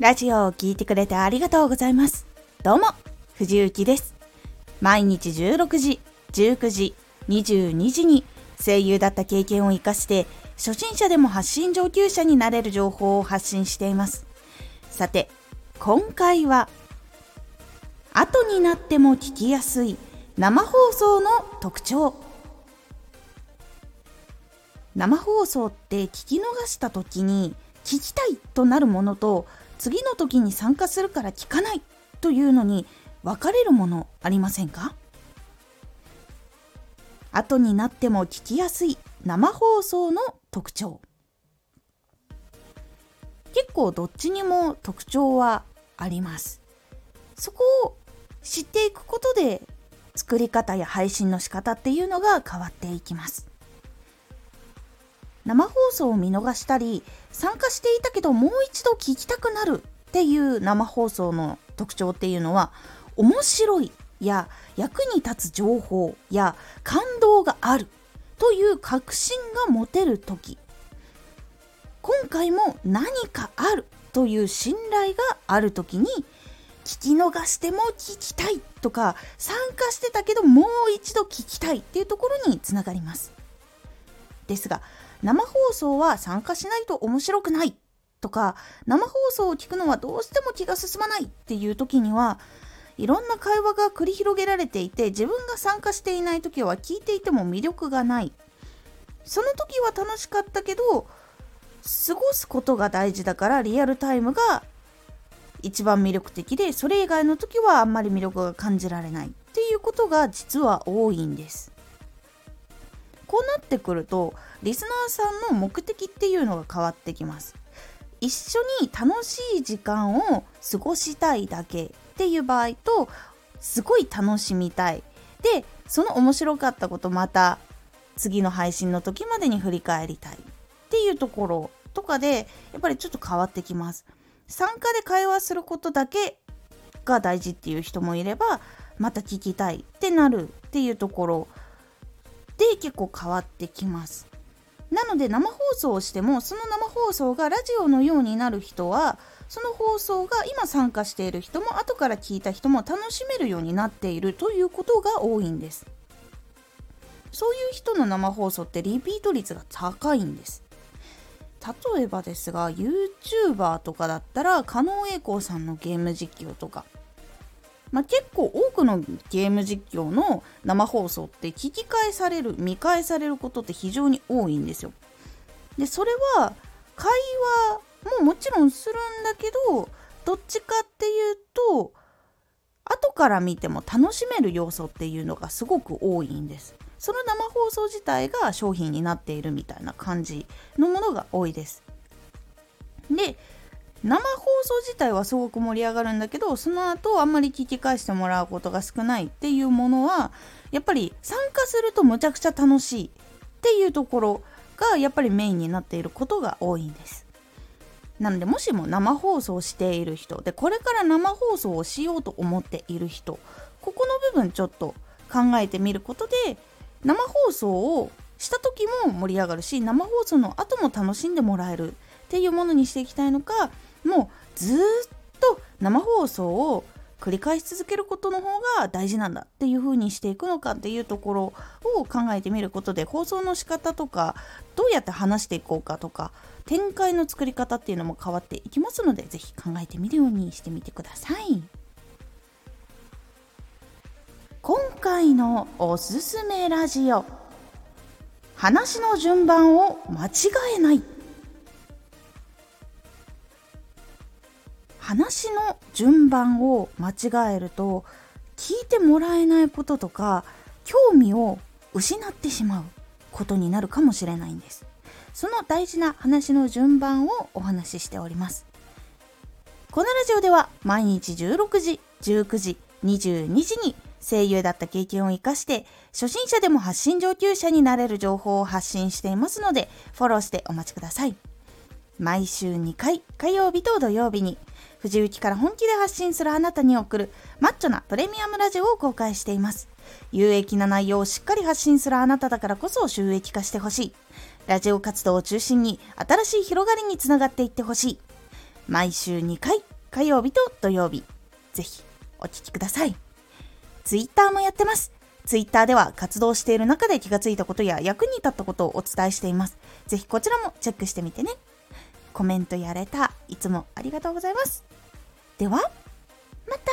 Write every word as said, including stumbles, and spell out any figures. ラジオを聞いてくれてありがとうございます。どうも藤幸です。毎日じゅうろくじ、じゅうくじ、にじゅうにじに声優だった経験を生かして初心者でも発信上級者になれる情報を発信しています。さて今回は後になっても聞きやすい生放送の特徴。生放送って聞き逃した時に聞きたいとなるものと、次の時に参加するから聞かないというのに分かれるものありませんか？後になっても聞きやすい生放送の特徴。結構どっちにも特徴はあります。そこを知っていくことで作り方や配信の仕方っていうのが変わっていきます。生放送を見逃したり、参加していたけどもう一度聞きたくなるっていう生放送の特徴っていうのは、面白いや役に立つ情報や感動があるという確信が持てる時、今回も何かあるという信頼がある時に、聞き逃しても聞きたいとか、参加してたけどもう一度聞きたいっていうところにつながります。ですが生放送は参加しないと面白くないとか、生放送を聞くのはどうしても気が進まないっていう時には、いろんな会話が繰り広げられていて、自分が参加していない時は聞いていても魅力がない。その時は楽しかったけど、過ごすことが大事だからリアルタイムが一番魅力的で、それ以外の時はあんまり魅力が感じられないっていうことが実は多いんです。こうなってくるとリスナーさんの目的っていうのが変わってきます。一緒に楽しい時間を過ごしたいだけっていう場合と、すごい楽しみたいで、その面白かったことまた次の配信の時までに振り返りたいっていうところとかで、やっぱりちょっと変わってきます。参加で会話することだけが大事っていう人もいれば、また聞きたいってなるっていうところで結構変わってきます。なので生放送をしても、その生放送がラジオのようになる人は、その放送が今参加している人も後から聞いた人も楽しめるようになっているということが多いんです。そういう人の生放送ってリピート率が高いんです。例えばですが YouTuber とかだったら、加納栄光さんのゲーム実況とか、まあ、結構多くのゲーム実況の生放送って聞き返される、見返されることって非常に多いんですよ。で、それは会話ももちろんするんだけど、どっちかっていうと後から見ても楽しめる要素っていうのがすごく多いんです。その生放送自体が商品になっているみたいな感じのものが多いです。で、生放送自体はすごく盛り上がるんだけど、その後あんまり聞き返してもらうことが少ないっていうものは、やっぱり参加するとむちゃくちゃ楽しいっていうところがやっぱりメインになっていることが多いんです。なのでもしも生放送している人で、これから生放送をしようと思っている人、ここの部分ちょっと考えてみることで、生放送をした時も盛り上がるし、生放送の後も楽しんでもらえるっていうものにしていきたいのか、もうずっと生放送を繰り返し続けることの方が大事なんだっていう風にしていくのかっていうところを考えてみることで、放送の仕方とかどうやって話していこうかとか、展開の作り方っていうのも変わっていきますので、ぜひ考えてみるようにしてみてください。今回のおすすめラジオ、話の順番を間違えない。話の順番を間違えると、聞いてもらえないこととか興味を失ってしまうことになるかもしれないんです。その大事な話の順番をお話ししております。このラジオでは毎日じゅうろくじ、じゅうくじ、にじゅうにじに声優だった経験を生かして初心者でも発信上級者になれる情報を発信していますので、フォローしてお待ちください。毎週にかい、火曜日と土曜日に藤幸から本気で発信するあなたに送るマッチョなプレミアムラジオを公開しています。有益な内容をしっかり発信するあなただからこそ収益化してほしい。ラジオ活動を中心に新しい広がりにつながっていってほしい。毎週にかい火曜日と土曜日、ぜひお聞きください。ツイッターもやってます。ツイッターでは活動している中で気がついたことや役に立ったことをお伝えしています。ぜひこちらもチェックしてみてね。コメントやれたいつもありがとうございます。ではまた。